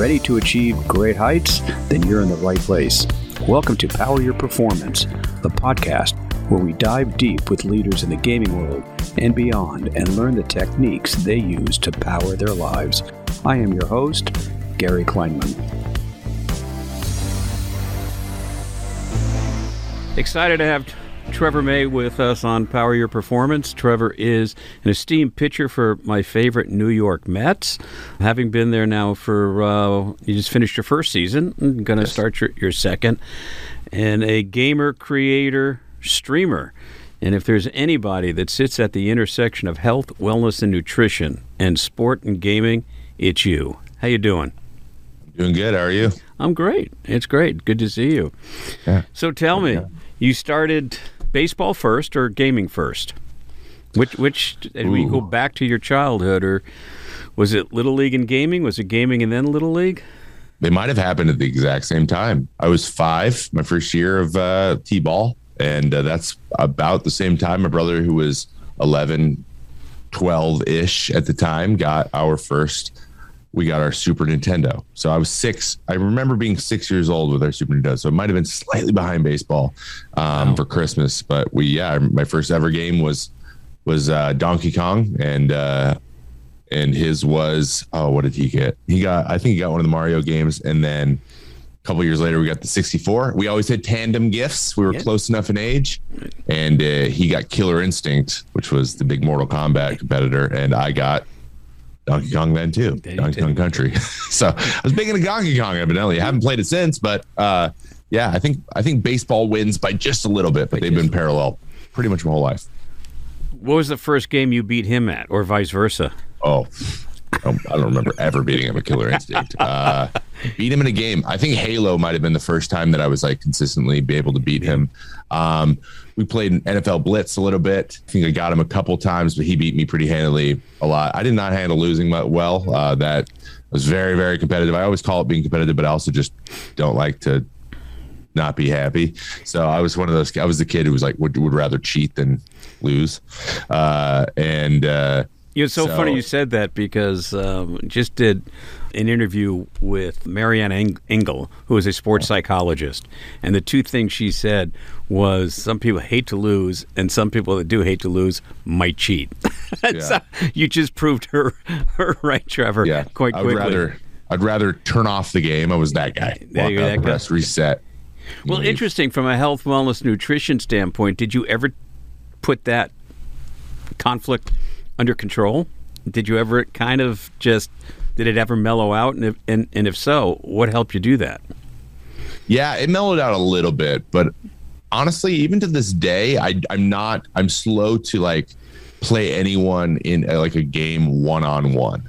ready to achieve great heights, then you're in the right place. Welcome to Power Your Performance, the podcast where we dive deep with leaders in the gaming world and beyond and learn the techniques they use to power their lives. I am your host, Gary Kleinman. Excited to have Trevor May with us on Power Your Performance. Trevor is an esteemed pitcher for my favorite New York Mets. Having been there now for, you just finished your first season. I'm going to start your second. And a gamer, creator, streamer. And if there's anybody that sits at the intersection of health, wellness, and nutrition, and sport and gaming, it's you. How you doing? Doing good. How are you? I'm great. It's great. Good to see you. Yeah. So tell me, you started baseball first or gaming first? Which did we go back to your childhood, or was it Little League and gaming? Was it gaming and then Little League? They might have happened at the exact same time. I was five, my first year of T-ball, and that's about the same time my brother, who was 11, 12-ish at the time, we got our Super Nintendo. So I was six. I remember being 6 years old with our Super Nintendo. So it might have been slightly behind baseball for Christmas. But my first ever game was Donkey Kong, and his was what did he get? I think he got one of the Mario games, and then a couple years later we got the 64. We always had tandem gifts. We were close enough in age, and he got Killer Instinct, which was the big Mortal Kombat competitor, and I got Donkey Kong then too. Donkey Kong Country. So I was big into Donkey Kong, evidently. I haven't played it since, but I think baseball wins by just a little bit, but they've been parallel pretty much my whole life. What was the first game you beat him at, or vice versa? Oh, I don't remember ever beating him at Killer Instinct. Beat him in a game. I think Halo might have been the first time that I was like consistently be able to beat him. We played an NFL Blitz a little bit. I think I got him a couple times, but he beat me pretty handily a lot. I did not handle losing well. That was very, very competitive. I always call it being competitive, but I also just don't like to not be happy. So I was one of those. I was the kid who was like would rather cheat than lose. It's so funny you said that, because just did an interview with Marianne Engel, who is a sports psychologist, and the two things she said was some people hate to lose, and some people that do hate to lose might cheat. So you just proved her right, Trevor, quite quickly. I'd rather turn off the game. I was that guy. Walk up, rest, reset. Well, interesting, from a health, wellness, nutrition standpoint, did you ever put that conflict under control? Did you ever kind of just, did it ever mellow out? And if so, what helped you do that? Yeah, it mellowed out a little bit, but honestly, even to this day, I'm slow to like play anyone in like a game 1-on-1.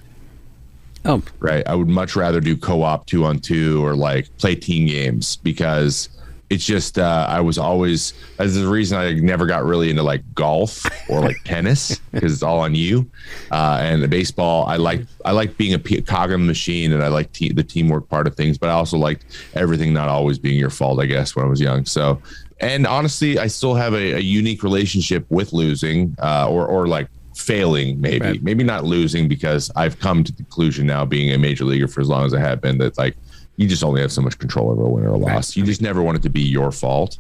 Oh, right. I would much rather do co-op 2-on-2 or like play team games, because it's just that's the reason I never got really into like golf or like tennis, because it's all on you. And the baseball, I like being a cog in the machine, and I like the teamwork part of things, but I also liked everything not always being your fault, I guess, when I was young. So, and honestly, I still have a unique relationship with losing or like failing, maybe. Right. Maybe not losing, because I've come to the conclusion now, being a major leaguer for as long as I have been, that like, you just only have so much control over a win or a loss. You just never want it to be your fault.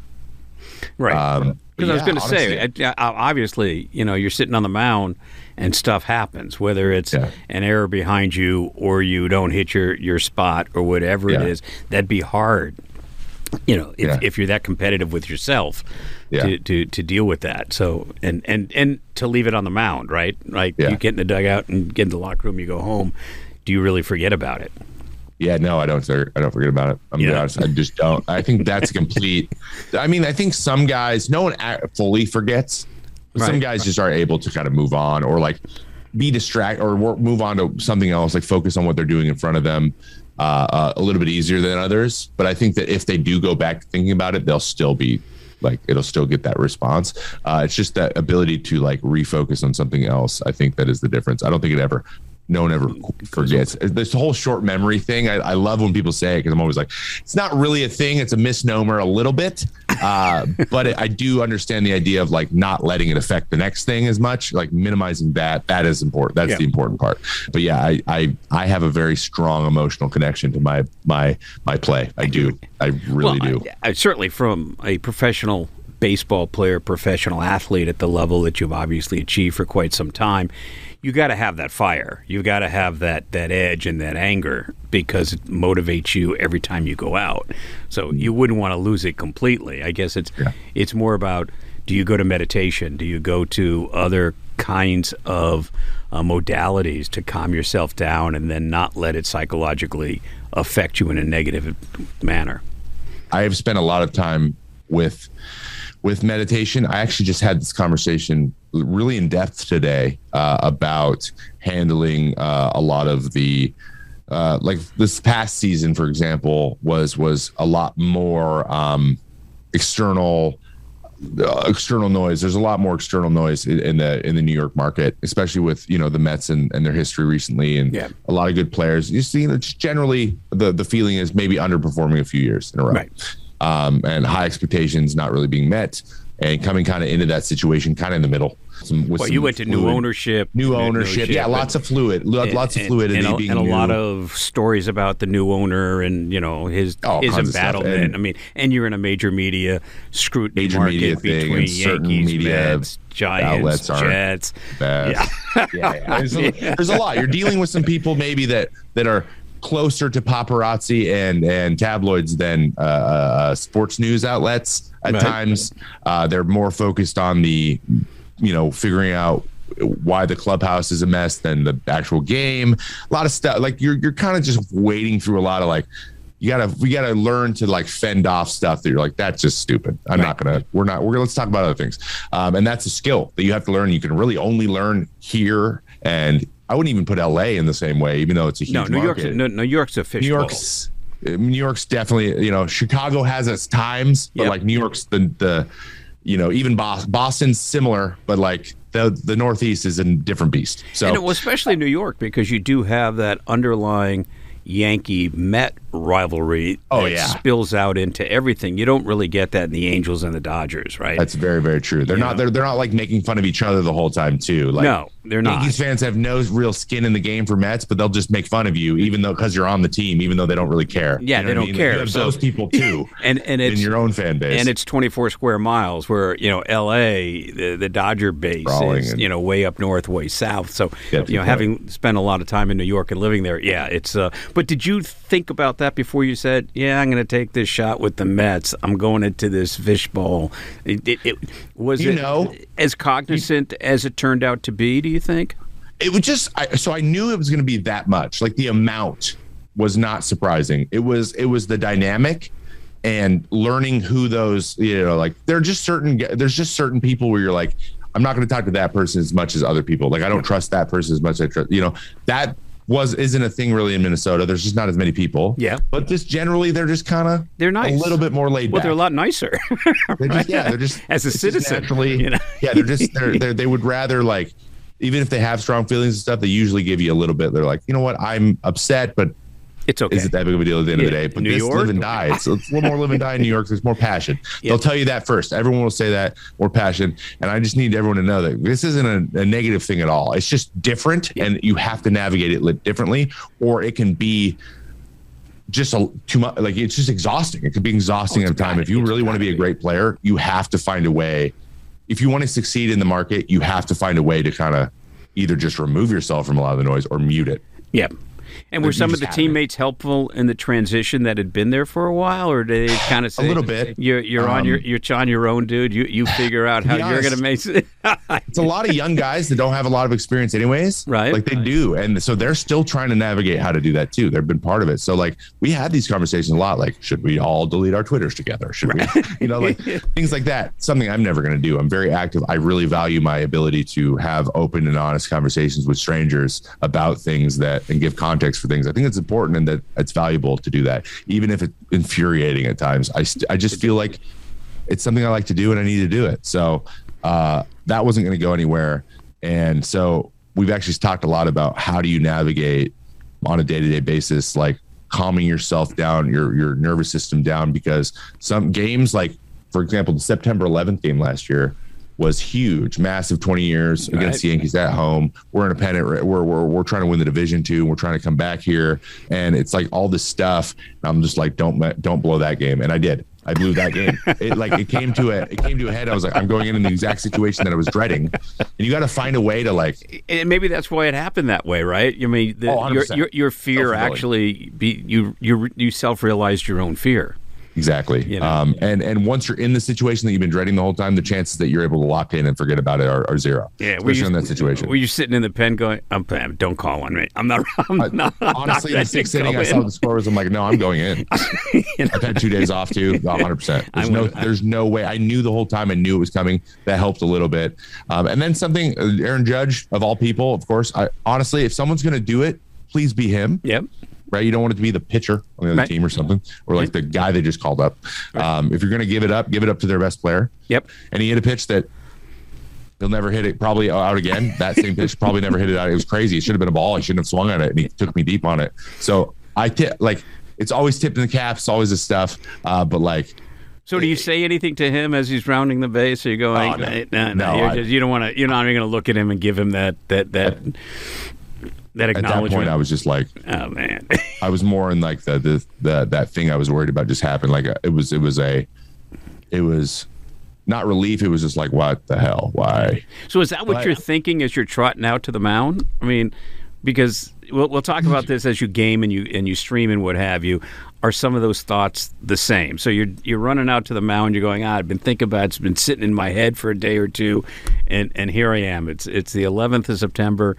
Right. Because I was going to say, obviously, you're sitting on the mound and stuff happens, whether it's an error behind you or you don't hit your spot or whatever it is. That'd be hard, if you're that competitive with yourself to deal with that. So, and to leave it on the mound, right? Like you get in the dugout and get in the locker room, you go home. Do you really forget about it? Yeah, no, I don't forget about it. I'm going to be honest. I just don't. I think that's complete. I mean, I think some guys, no one fully forgets. Right. Some guys just are able to kind of move on, or like be distracted, or move on to something else, like focus on what they're doing in front of them a little bit easier than others. But I think that if they do go back to thinking about it, they'll still be like, it'll still get that response. It's just that ability to like refocus on something else. I think that is the difference. I don't think it ever No one ever forgets. This whole short memory thing, I love when people say it because I'm always like, it's not really a thing. It's a misnomer a little bit. But I do understand the idea of like not letting it affect the next thing as much, like minimizing that. That is important. That's the important part. But yeah, I have a very strong emotional connection to my play. I do. I really do. I certainly from a professional baseball player, professional athlete at the level that you've obviously achieved for quite some time, you got to have that fire. You got to have that edge and that anger because it motivates you every time you go out. So you wouldn't want to lose it completely. I guess it's more about, do you go to meditation? Do you go to other kinds of modalities to calm yourself down and then not let it psychologically affect you in a negative manner? I have spent a lot of time with meditation. I actually just had this conversation really in depth today about handling a lot of the like this past season, for example, was a lot more external noise. There's a lot more external noise in the New York market, especially with, you know, the Mets and their history recently, and a lot of good players. You see, you know, just generally the feeling is maybe underperforming a few years in a row. Right. And high expectations not really being met, and coming kind of into that situation, kind of in the middle. You went to new ownership. Yeah, lots of fluidity, and a lot of stories about the new owner and, you know, his embattlement. And, I mean, and you're in a major media scrutiny market between Yankees, Mets, Giants, Jets. Yeah. There's a lot. You're dealing with some people maybe that are closer to paparazzi and tabloids than sports news outlets at times. They're more focused on the, you know, figuring out why the clubhouse is a mess than the actual game. A lot of stuff like you're kind of just wading through a lot of like, we gotta learn to like fend off stuff that you're like, that's just stupid. I'm not gonna. Let's talk about other things. And that's a skill that you have to learn. You can really only learn here. And I wouldn't even put LA in the same way, even though it's a huge market. New York's a fish bowl. New York's definitely, you know, Chicago has its times, but like New York's the you know, even Boston's similar, but like the Northeast is a different beast. So, and especially New York, because you do have that underlying Yankee-Met rivalry spills out into everything. You don't really get that in the Angels and the Dodgers, right? That's very, very true. They're not they're not like making fun of each other the whole time too. Like, no, they're not. Yankees fans have no real skin in the game for Mets, but they'll just make fun of you even though because you're on the team, even though they don't really care. Yeah, you know they don't care. You have those people too, and it's in your own fan base, and it's 24 square miles where, you know, LA, the Dodger base is, you know, way up north, way south. So you know, having spent a lot of time in New York and living there, it's. But did you think about that before you said, I'm going to take this shot with the Mets, I'm going into this fishbowl? Was it as cognizant as it turned out to be, do you think? It was just, I knew it was going to be that much. Like the amount was not surprising. It was the dynamic and learning who those, you know, like there's just certain people where you're like, I'm not going to talk to that person as much as other people. Like I don't trust that person as much as I trust, you know, that isn't a thing really in Minnesota. There's just not as many people. Yeah. But just generally, they're just kind of a little bit more laid back. Well, they're a lot nicer. They're just, they're just as a citizen. Naturally, you know? They would rather like, even if they have strong feelings and stuff, they usually give you a little bit. They're like, you know what? I'm upset, but it's okay. Is it that big of a deal at the end of the day? But New York, live and die. It's a little more live and die in New York. There's more passion. They'll tell you that first. Everyone will say that, more passion. And I just need everyone to know that this isn't a negative thing at all. It's just different, and you have to navigate it differently, or it can be just too much. Like it's just exhausting. It could be exhausting at a time. If you really want to be a great player, you have to find a way. If you want to succeed in the market, you have to find a way to kind of either just remove yourself from a lot of the noise or mute it. Yeah. And were some of the teammates helpful in the transition that had been there for a while, or did they kind of say, a little bit? You're on your own, dude. You figure out how you're going to make it. It's a lot of young guys that don't have a lot of experience anyways. Right. Like they do. And so they're still trying to navigate how to do that too. They've been part of it. So like we had these conversations a lot, like should we all delete our Twitters together? Should we, you know, like things like that. Something I'm never going to do. I'm very active. I really value my ability to have open and honest conversations with strangers about things and give context for things. I think it's important and that it's valuable to do that, even if it's infuriating at times. I just feel like it's something I like to do and I need to do it. So that wasn't going to go anywhere. And so we've actually talked a lot about how do you navigate on a day-to-day basis, like calming yourself down, your nervous system down, because some games, like for example, the September 11th game last year was huge, massive, 20 years against the Yankees at home. We're in a pennant. We're trying to win the division too. And we're trying to come back here, and it's like all this stuff. And I'm just like, don't blow that game. And I did. I blew that game. It came to a head. I was like, I'm going in the exact situation that I was dreading, and you got to find a way to like. And maybe that's why it happened that way, right? I mean, your fear actually you self-realized your own fear. Exactly. You know? And once you're in the situation that you've been dreading the whole time, the chances that you're able to lock in and forget about it are zero. Yeah, especially in that situation. Were you sitting in the pen going, don't call on me. I'm not. Honestly, in the sixth inning, I saw the scores. I'm like, no, I'm going in. You know? I've had 2 days off too. 100%. There's no way. I knew the whole time. I knew it was coming. That helped a little bit. And then something, Aaron Judge, of all people, of course. Honestly, if someone's going to do it, please be him. Yep. Right, you don't want it to be the pitcher on the other team or something, or like the guy they just called up. If you're going to give it up to their best player. Yep. And he hit a pitch that he'll never hit it probably out again. That same pitch probably never hit it out. It was crazy. It should have been a ball. I shouldn't have swung at it, and he took me deep on it. So it's always tipped in the cap. It's always this stuff. So do you say anything to him as he's rounding the base? Or you go, no. You don't want to. You're not even going to look at him and give him that. That acknowledgement. At that point, I was just like, "Oh man!" I was more in like the that thing I was worried about just happened. Like it was not relief. It was just like, "What the hell? Why?" So is that what you're thinking as you're trotting out to the mound? I mean, because we'll talk about this as you game and you stream and what have you. Are some of those thoughts the same? So you're running out to the mound. You're going, I've been thinking about it. It's been sitting in my head for a day or two, and here I am. It's the 11th of September.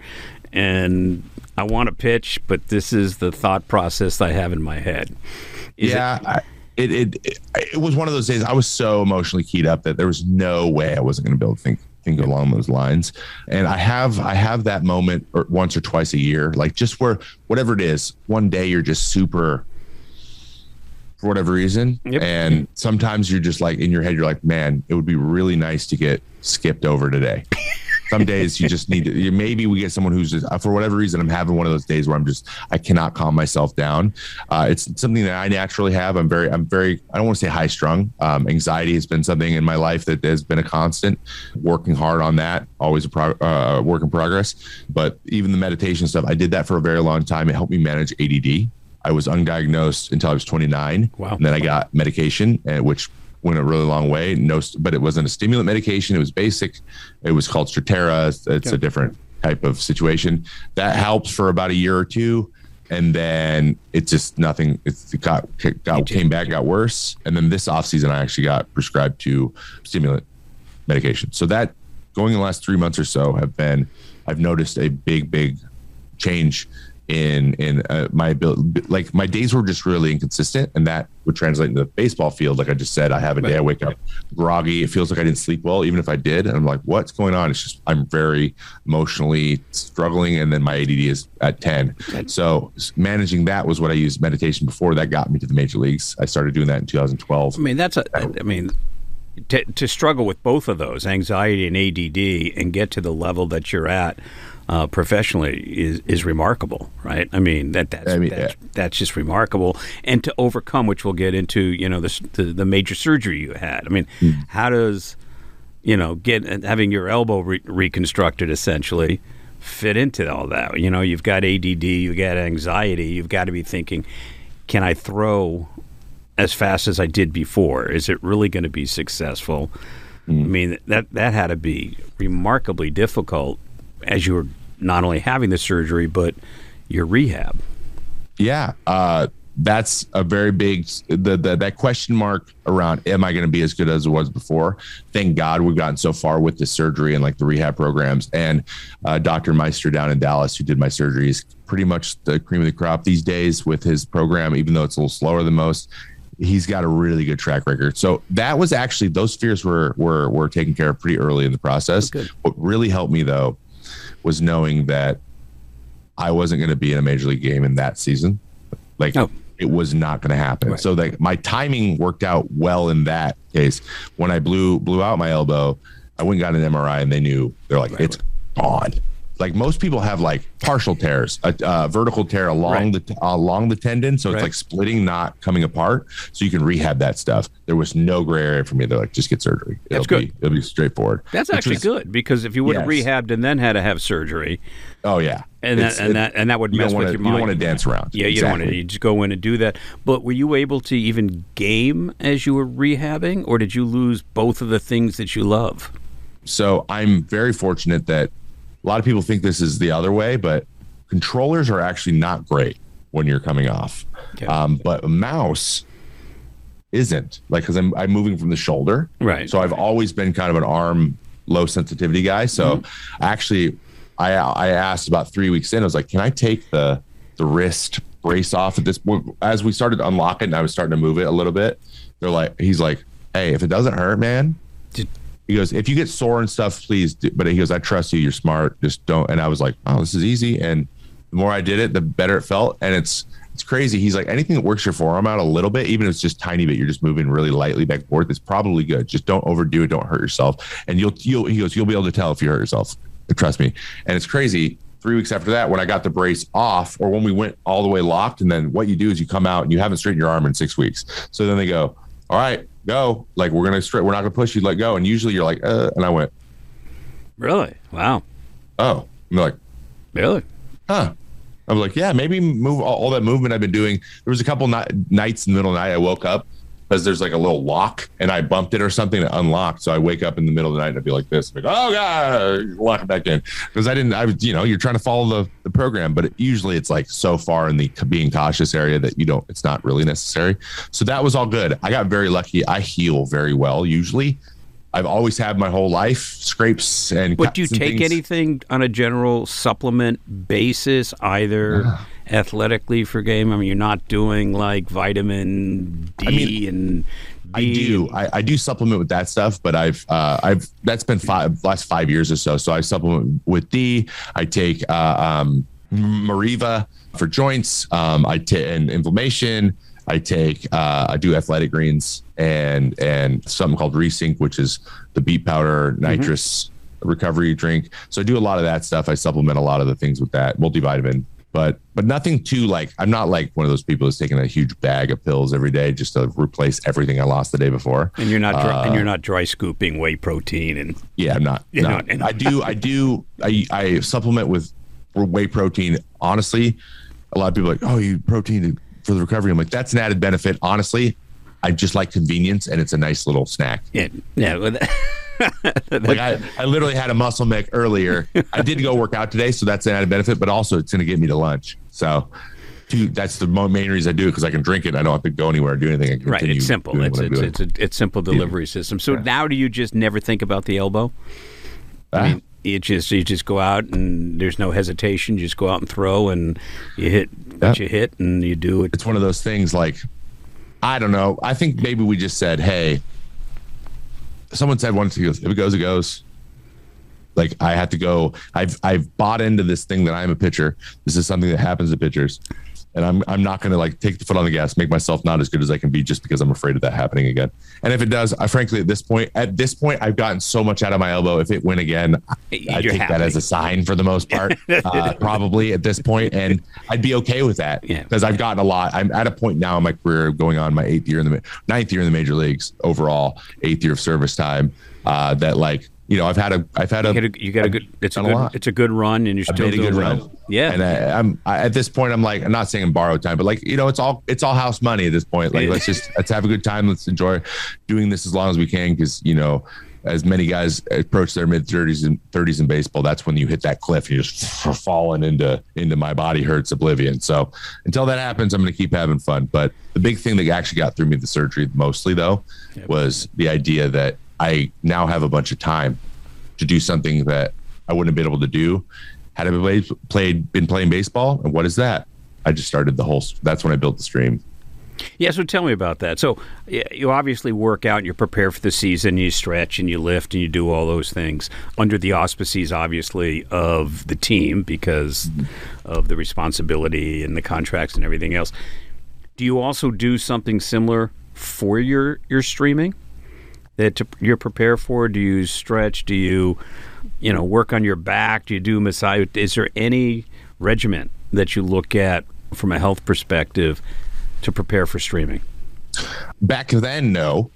And I want to pitch, but this is the thought process I have in my head. It was one of those days. I was so emotionally keyed up that there was no way I wasn't going to be able to think along those lines. And I have that moment once or twice a year, like just where whatever it is, one day you're just super for whatever reason, and sometimes you're just like in your head, you're like, man, it would be really nice to get skipped over today. Some days you just need to. Maybe we get someone who's just, for whatever reason, I'm having one of those days where I cannot calm myself down. It's something that I naturally have. I'm very. I don't want to say high strung. Anxiety has been something in my life that has been a constant. Working hard on that, always a work in progress. But even the meditation stuff, I did that for a very long time. It helped me manage ADD. I was undiagnosed until I was 29. Wow. And then I got medication, which went a really long way, but it wasn't a stimulant medication. It was basic. It was called Strattera. It's a different type of situation. That helps for about a year or two, and then it just nothing. It came back, got worse, and then this off season I actually got prescribed to stimulant medication. So that going in the last 3 months or so I've noticed a big change in my ability. Like my days were just really inconsistent, and that would translate into the baseball field. Like I just said, I have a day I wake up groggy. It feels like I didn't sleep well, even if I did. And I'm like, what's going on? It's just I'm very emotionally struggling, and then my ADD is at 10. So managing that was what I used meditation before. That got me to the major leagues. I started doing that in 2012. I mean, to struggle with both of those, anxiety and ADD, and get to the level that you're at professionally is remarkable, right? I mean, that's just remarkable. And to overcome, which we'll get into, you know, the major surgery you had. I mean, how does, you know, having your elbow reconstructed essentially fit into all that? You know, you've got ADD, you've got anxiety, you've got to be thinking, can I throw as fast as I did before? Is it really going to be successful? I mean, that had to be remarkably difficult as you were not only having the surgery, but your rehab. Yeah. That's a very big, that question mark around, am I going to be as good as it was before? Thank God we've gotten so far with the surgery and like the rehab programs, and Dr. Meister down in Dallas, who did my surgery, is pretty much the cream of the crop these days with his program, even though it's a little slower than most. He's got a really good track record. So that was actually, those fears were taken care of pretty early in the process. Okay. What really helped me though, was knowing that I wasn't going to be in a major league game in that season. Like it was not going to happen. Right. So like my timing worked out well in that case. When I blew out my elbow, I went and got an MRI, and they knew, they're like, it's gone. like most people have like partial tears, a vertical tear along the tendon. So it's like splitting, not coming apart. So you can rehab that stuff. There was no gray area for me. They're like, just get surgery. It'll be straightforward. That's actually good, because if you would have rehabbed and then had to have surgery. Oh yeah. And that would mess with your mind. You don't want to dance around. Yeah, you don't want to. You just go in and do that. But were you able to even game as you were rehabbing, or did you lose both of the things that you love? So I'm very fortunate that a lot of people think this is the other way, but controllers are actually not great when you're coming off. Okay. But a mouse isn't, like, because I'm moving from the shoulder. Right. So I've always been kind of an arm low sensitivity guy. So I asked about 3 weeks in, I was like, can I take the wrist brace off at this point? As we started to unlock it and I was starting to move it a little bit, he's like, hey, if it doesn't hurt, man, he goes, if you get sore and stuff, please do. But he goes, I trust you. You're smart. Just don't. And I was like, oh, this is easy. And the more I did it, the better it felt. And it's crazy. He's like, anything that works your forearm out a little bit, even if it's just tiny bit, you're just moving really lightly back and forth, it's probably good. Just don't overdo it. Don't hurt yourself. And he goes, you'll be able to tell if you hurt yourself. Trust me. And it's crazy. 3 weeks after that, when I got the brace off, or when we went all the way locked, and then what you do is you come out and you haven't straightened your arm in 6 weeks. So then they go, all right, go. Like, we're going to straight. We're not going to push you. Let go. And usually you're like, and I went, really? Wow. Oh, I'm like, really? Huh? I'm like, yeah, maybe move all that movement I've been doing. There was a couple nights in the middle of the night I woke up because there's like a little lock and I bumped it or something that unlocked. So I wake up in the middle of the night and I'd be like this, like, oh God, lock it back in. Because I was, you're trying to follow the program, but usually it's like so far in the being cautious area that it's not really necessary. So that was all good. I got very lucky. I heal very well. Usually I've always had my whole life scrapes and cuts. But do you take anything on a general supplement basis, either athletically for game? I mean, you're not doing like vitamin D and B. I do supplement with that stuff, but I've that's been last 5 years or so. So I supplement with D. I take Mariva for joints. I take and inflammation. I take I do athletic greens and something called Resync, which is the beet powder nitrous recovery drink. So I do a lot of that stuff. I supplement a lot of the things with that, multivitamin, but nothing too like, I'm not like one of those people that's taking a huge bag of pills every day just to replace everything I lost the day before. And you're not dry scooping whey protein and yeah, I'm not. And I supplement with whey protein. Honestly, a lot of people are like, oh, you protein for the recovery. I'm like, that's an added benefit. Honestly, I just like convenience, and it's a nice little snack. Yeah. Well, like I literally had a muscle mech earlier. I did go work out today, so that's an added benefit, but also it's going to get me to lunch. So that's the main reason I do it, because I can drink it. I don't have to go anywhere or do anything. I can right. It's simple. It's simple delivery system. So now do you just never think about the elbow? I mean, you just go out and there's no hesitation. You just go out and throw, and you hit what you hit, and you do it. It's one of those things, like, I don't know. I think maybe we just said, hey, someone said once, if it goes, it goes. Like, I have to go. I've bought into this thing that I'm a pitcher. This is something that happens to pitchers. And I'm not going to like take the foot on the gas, make myself not as good as I can be just because I'm afraid of that happening again. And if it does, I frankly at this point I've gotten so much out of my elbow. If it went again, I take that as a sign for the most part, probably at this point, and I'd be okay with that because I've gotten a lot. I'm at a point now in my career, going on my ninth year in the major leagues overall, 8th year of service time, that like. I've had a good run, and you're still doing a good run. Yeah, and I'm at this point. I'm like, I'm not saying I'm borrowed time, but like it's all house money at this point. Like let's have a good time. Let's enjoy doing this as long as we can, because as many guys approach their mid 30s in baseball, that's when you hit that cliff. You're just falling into my body hurts oblivion. So until that happens, I'm going to keep having fun. But the big thing that actually got through me the surgery mostly though was the idea that I now have a bunch of time to do something that I wouldn't have been able to do had I been playing baseball. And what is that? I just started that's when I built the stream. Yeah, so tell me about that. So you obviously work out, and you prepare for the season, you stretch and you lift and you do all those things under the auspices, obviously, of the team because of the responsibility and the contracts and everything else. Do you also do something similar for your streaming that you're prepared for? Do you stretch? Do you you know, work on your back? Do you do massage? Is there any regimen that you look at from a health perspective to prepare for streaming? Back then, no,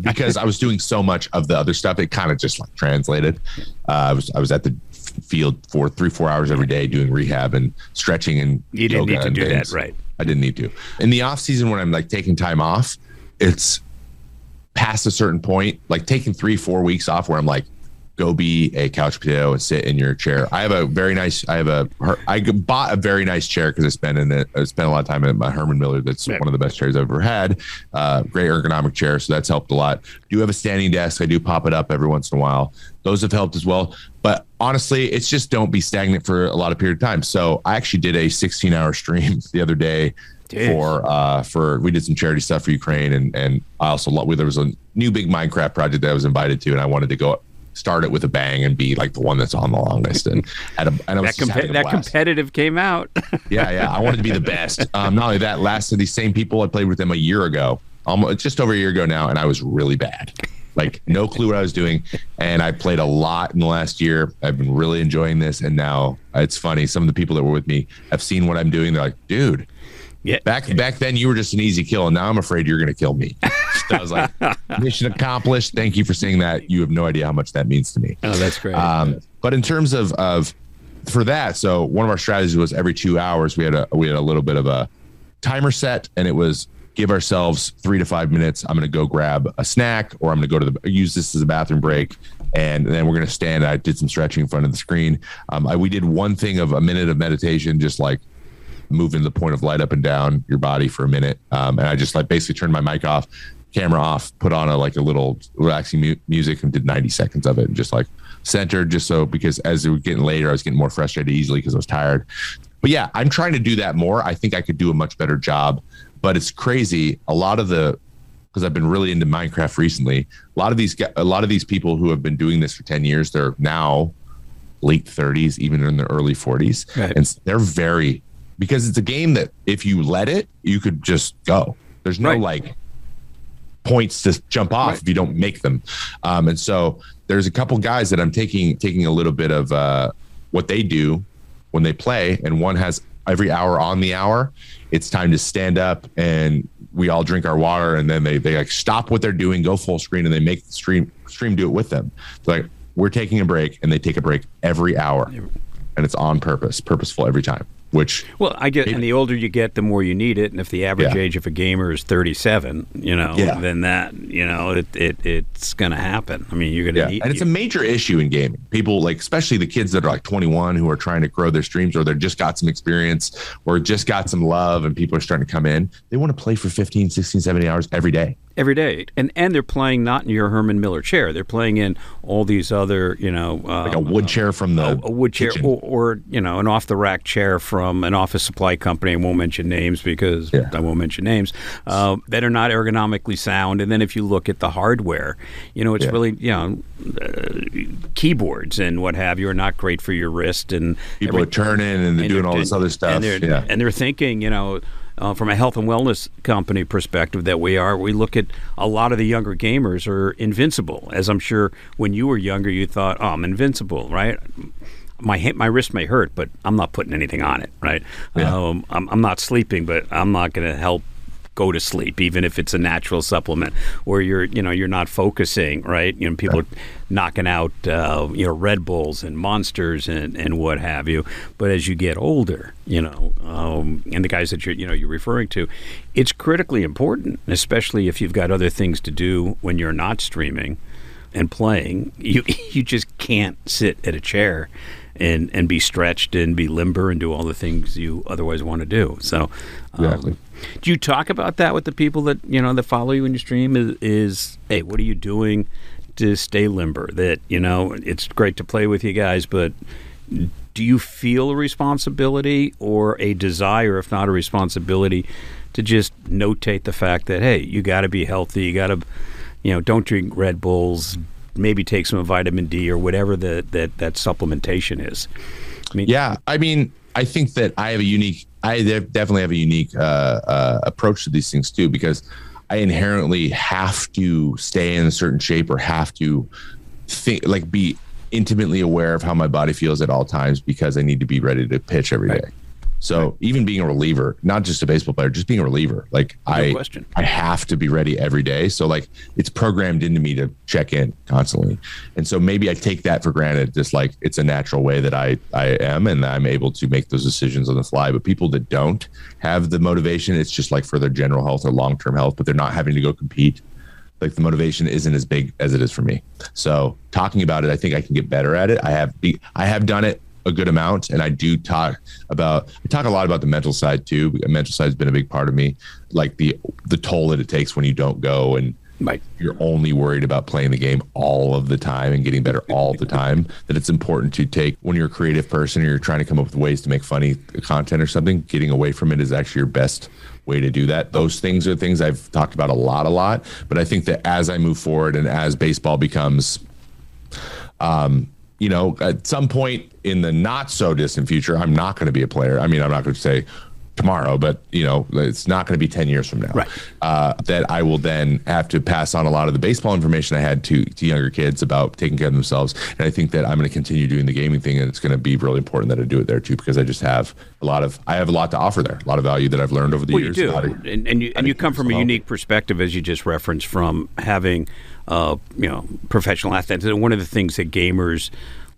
because I was doing so much of the other stuff. It kind of just like translated. I was at the field for 3-4 hours every day doing rehab and stretching and you didn't need to do things. That, right? I didn't need to. In the off season, when I'm like taking time off, it's past a certain point, like taking 3-4 weeks off where I'm like, go be a couch potato and sit in your chair. I bought a very nice chair because I spent a lot of time at my Herman Miller. That's one of the best chairs I've ever had. Great ergonomic chair. So that's helped a lot. Do have a standing desk. I do pop it up every once in a while. Those have helped as well. But honestly, it's just don't be stagnant for a lot of period of time. So I actually did a 16-hour stream the other day. Dude. For we did some charity stuff for Ukraine. And I also there was a new big Minecraft project that I was invited to, and I wanted to go start it with a bang and be like the one that's on the long list. And I was that competitive came out. Yeah. I wanted to be the best. Not only that, last of these same people, I played with them a year ago, almost just over a year ago now, and I was really bad. Like no clue what I was doing. And I played a lot in the last year. I've been really enjoying this. And now it's funny. Some of the people that were with me have seen what I'm doing. They're like, dude, yeah. Back then you were just an easy kill, and now I'm afraid you're going to kill me. So I was like, mission accomplished. Thank you for saying that. You have no idea how much that means to me. Oh, that's great. But in terms of for that, so one of our strategies was every 2 hours we had a little bit of a timer set, and it was give ourselves 3 to 5 minutes. I'm going to go grab a snack, or I'm going to use this as a bathroom break. And then we're going to stand. I did some stretching in front of the screen. We did one thing of a minute of meditation, just like moving the point of light up and down your body for a minute. And I just like basically turned my mic off, camera off, put on a little relaxing music, and did 90 seconds of it, and just like centered, just so, because as it was getting later, I was getting more frustrated easily because I was tired. But yeah, I'm trying to do that more. I think I could do a much better job, but it's crazy. Because I've been really into Minecraft recently, a lot of these people who have been doing this for 10 years, they're now late 30s, even in their early 40s. Right. And they're because it's a game that if you let it, you could just go. There's no points to jump off if you don't make them. And so there's a couple guys that I'm taking a little bit of what they do when they play. And one has every hour on the hour, it's time to stand up and we all drink our water. And then they like stop what they're doing, go full screen, and they make the stream do it with them. So like, we're taking a break, and they take a break every hour. And it's on purpose, purposeful every time. And the older you get, the more you need it. And if the average age of a gamer is 37, then that, it's going to happen. I mean, you're going to need it. And it's a major issue in gaming. People like, especially the kids that are like 21 who are trying to grow their streams, or they've just got some experience or just got some love, and people are starting to come in. They want to play for 15, 16, 17 hours every day. Every day, and they're playing not in your Herman Miller chair. They're playing in all these other, like a wood chair from the a wood kitchen. Chair, or an off the rack chair from an office supply company. I won't mention names because I won't mention names that are not ergonomically sound. And then if you look at the hardware, it's really keyboards and what have you are not great for your wrist. And people are turning and they're doing all this other stuff. And they're thinking, from a health and wellness company perspective that we look at a lot of the younger gamers are invincible. As I'm sure when you were younger, you thought, oh, I'm invincible, right? My wrist may hurt, but I'm not putting anything on it, right? Yeah. I'm not sleeping, but I'm not going to help go to sleep, even if it's a natural supplement. Or you're not focusing, right? People are knocking out, Red Bulls and Monsters and what have you. But as you get older, and the guys that you're referring to, it's critically important, especially if you've got other things to do when you're not streaming and playing. You just can't sit at a chair and be stretched and be limber and do all the things you otherwise want to do. So, exactly. Do you talk about that with the people that that follow you in your stream? Is hey, what are you doing to stay limber? That it's great to play with you guys, but do you feel a responsibility or a desire, if not a responsibility, to just notate the fact that hey, you got to be healthy, you got to don't drink Red Bulls, maybe take some vitamin D or whatever that supplementation is. I think that I definitely have a unique approach to these things too, because I inherently have to stay in a certain shape or have to think, like be intimately aware of how my body feels at all times because I need to be ready to pitch every day. So even being a reliever, not just a baseball player, just being a reliever, like I have to be ready every day. So like it's programmed into me to check in constantly. And so maybe I take that for granted. Just like it's a natural way that I am, and I'm able to make those decisions on the fly. But people that don't have the motivation, it's just like for their general health or long-term health, but they're not having to go compete. Like the motivation isn't as big as it is for me. So talking about it, I think I can get better at it. I have done it a good amount. And I do talk a lot about the mental side too. Mental side has been a big part of me, like the toll that it takes when you don't go and like you're only worried about playing the game all of the time and getting better all the time, that it's important to take when you're a creative person or you're trying to come up with ways to make funny content or something, getting away from it is actually your best way to do that. Those things are things I've talked about a lot, but I think that as I move forward and as baseball becomes, you know, at some point in the not so distant future, I'm not going to be a player. I mean, I'm not going to say tomorrow, but, you know, it's not going to be 10 years from now. Right. That I will then have to pass on a lot of the baseball information I had to younger kids about taking care of themselves. And I think that I'm going to continue doing the gaming thing. And it's going to be really important that I do it there, too, because I just have a lot to offer there, a lot of value that I've learned over the years. You do. And you come from a unique perspective, as you just referenced, from having you know, professional athletes. And one of the things that gamers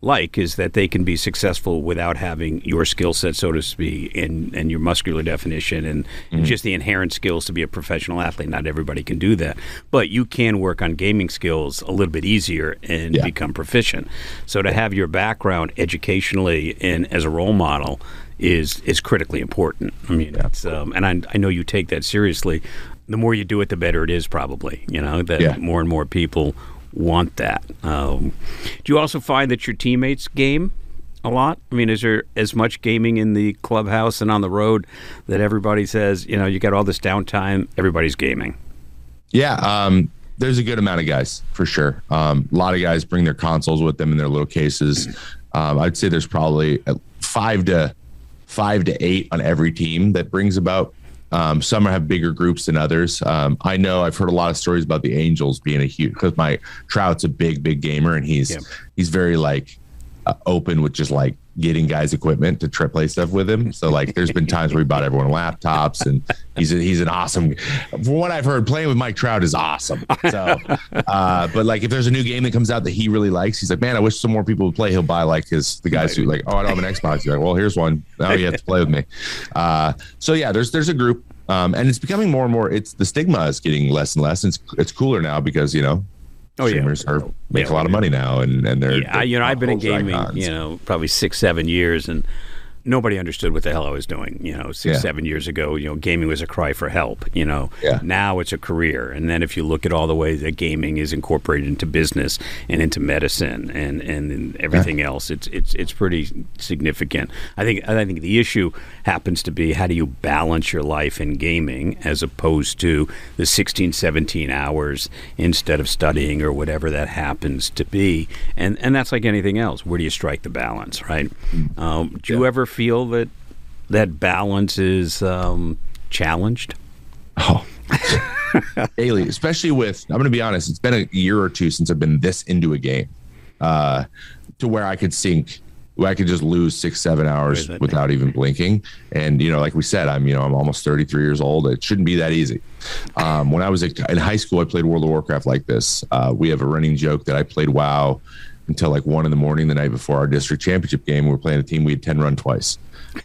like is that they can be successful without having your skill set, so to speak, and your muscular definition and just the inherent skills to be a professional athlete. Not everybody can do that, but you can work on gaming skills a little bit easier and become proficient. So to have your background educationally and as a role model is critically important. I mean, it's, and I know you take that seriously. The more you do it, the better it is, probably, you know, that more and more people want that. Do you also find that your teammates game a lot? I mean, is there as much gaming in the clubhouse and on the road that everybody says, you know, you got all this downtime, everybody's gaming? Yeah, there's a good amount of guys, for sure. A lot of guys bring their consoles with them in their little cases. I'd say there's probably five to eight on every team that brings about. Some have bigger groups than others. I know I've heard a lot of stories about the Angels being a huge, because Mike Trout's a big gamer, and he's very like open with just like getting guys equipment to play stuff with him. So like there's been times where we bought everyone laptops, and he's an awesome, from what I've heard, playing with Mike Trout is awesome. So but like if there's a new game that comes out that he really likes, he's like, man, I wish some more people would play. He'll buy like the guys who like, oh, I don't have an Xbox. You're like, well, here's one. Now you have to play with me. So yeah, there's a group, and it's becoming more and more, it's the stigma is getting less and less. It's cooler now because, you know, streamers make a lot of money now, and they're you know, I've been in gaming icons, you know, probably 6-7 years, and nobody understood what the hell I was doing. You know, 6-7 years ago, you know, gaming was a cry for help. You know, now it's a career. And then if you look at all the ways that gaming is incorporated into business and into medicine and everything else, it's pretty significant. I think the issue happens to be, how do you balance your life in gaming as opposed to the 16, 17 hours instead of studying or whatever that happens to be? And that's like anything else. Where do you strike the balance, right? Do you ever feel that balance is challenged? Oh, daily, especially with, I'm going to be honest, it's been a year or two since I've been this into a game to where I could sink, where I could just lose 6-7 hours without even blinking. And, you know, like we said, I'm almost 33 years old. It shouldn't be that easy. When I was in high school, I played World of Warcraft like this. We have a running joke that I played WoW until like 1 a.m. the night before our district championship game. We were playing a team. We had 10 run twice,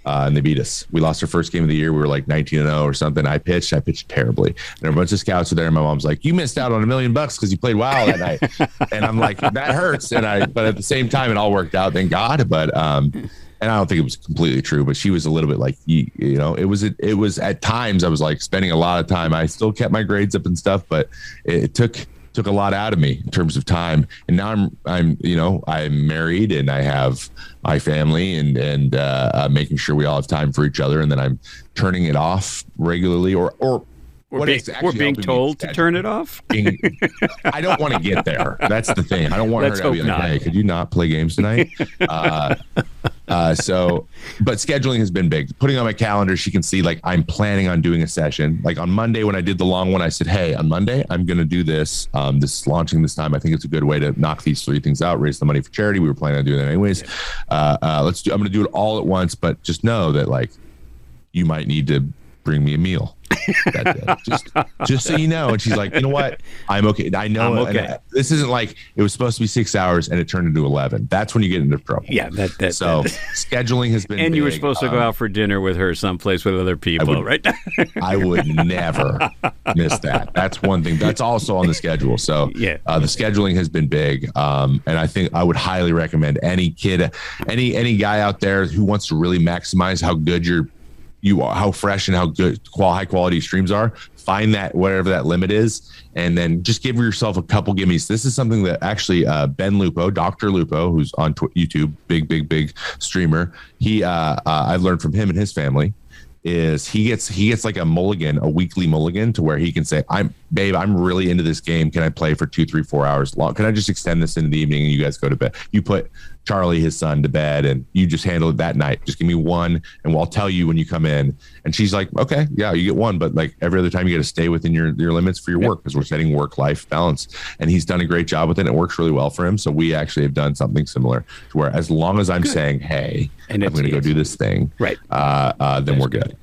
and they beat us. We lost our first game of the year. We were like 19-0 or something. I pitched terribly. And a bunch of scouts were there. And my mom's like, you missed out on $1 million because you played WoW that night. And I'm like, that hurts. But at the same time, it all worked out. Thank God. But, and I don't think it was completely true, but she was a little bit like, you know, it was at times I was like spending a lot of time. I still kept my grades up and stuff, but it took a lot out of me in terms of time. And now I'm, you know, I'm married and I have my family and making sure we all have time for each other. And then I'm turning it off regularly or We're being told to turn it off. I don't want to get there. That's the thing. I don't want her to be like, "Hey, could you not play games tonight?" But scheduling has been big. Putting on my calendar, she can see like I'm planning on doing a session. Like on Monday when I did the long one, I said, "Hey, on Monday I'm going to do this. This is launching this time. I think it's a good way to knock these three things out, raise the money for charity. We were planning on doing that anyways. I'm going to do it all at once, but just know that like you might need to bring me a meal." Just so you know. And she's like, you know what? I'm okay. I know. Okay. And this isn't like it was supposed to be 6 hours and it turned into 11. That's when you get into trouble. Yeah. So scheduling has been. And big. You were supposed to go out for dinner with her someplace with other people, right? I would never miss that. That's one thing. That's also on the schedule. So yeah, the scheduling has been big. And I think I would highly recommend any kid, any guy out there who wants to really maximize how good you are, how fresh and how good high quality streams are, find that whatever that limit is, and then just give yourself a couple gimmies. This is something that actually Ben Lupo, Dr. Lupo, who's on YouTube, big streamer, I've learned from him and his family is he gets like a weekly mulligan to where he can say, I'm really into this game. Can I play for 2, 3, 4 hours long? Can I just extend this into the evening and you guys go to bed? You put Charlie, his son, to bed and you just handle it that night. Just give me one and I'll tell you when you come in. And she's like, okay, yeah, you get one. But like every other time you got to stay within your limits for your work because we're setting work-life balance. And he's done a great job with it. It works really well for him. So we actually have done something similar to where as long as I'm saying, hey, and I'm going to go do this thing, right? Then we're good.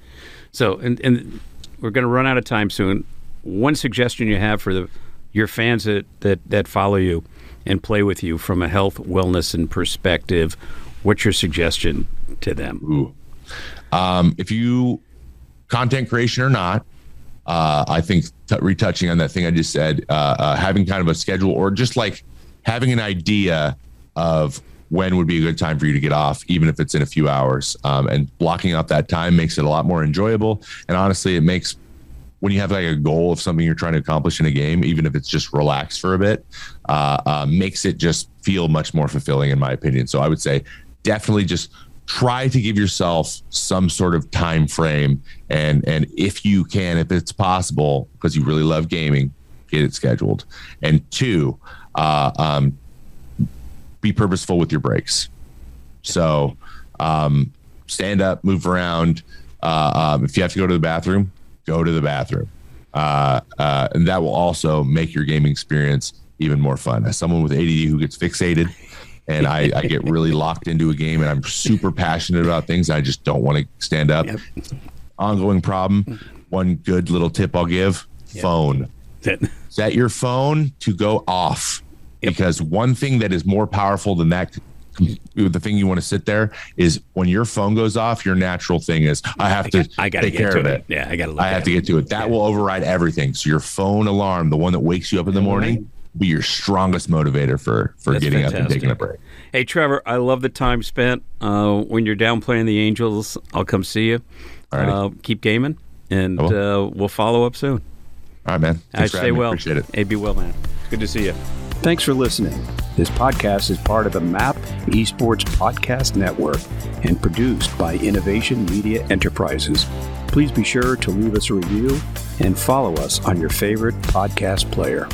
So, and we're going to run out of time soon. One suggestion you have for your fans that follow you and play with you from a health, wellness, and perspective, what's your suggestion to them? Ooh. If you content creation or not, I think retouching on that thing I just said, having kind of a schedule or just like having an idea of when would be a good time for you to get off, even if it's in a few hours, and blocking out that time makes it a lot more enjoyable. And honestly, it makes, when you have like a goal of something you're trying to accomplish in a game, even if it's just relax for a bit, makes it just feel much more fulfilling in my opinion. So I would say definitely just try to give yourself some sort of time frame. And if you can, if it's possible, because you really love gaming, get it scheduled. And 2, be purposeful with your breaks. So stand up, move around. If you have to go to the bathroom, go to the bathroom. And that will also make your gaming experience even more fun. As someone with ADD who gets fixated and I get really locked into a game and I'm super passionate about things, I just don't want to stand up. Yep. Ongoing problem. One good little tip I'll give, phone. Set your phone to go off. Because one thing that is more powerful than that, the thing you want to sit there, is when your phone goes off, your natural thing is, I have to take care of it. Yeah, I have to get to it. That will override everything. So your phone alarm, the one that wakes you up in the morning, be your strongest motivator for getting up and taking a break. Hey, Trevor, I love the time spent. When you're down playing the Angels, I'll come see you. All right. Keep gaming, and we'll follow up soon. All right, man. Stay well. Appreciate it. Hey, be well, man. Good to see you. Thanks for listening. This podcast is part of the MAP Esports Podcast Network and produced by Innovation Media Enterprises. Please be sure to leave us a review and follow us on your favorite podcast player.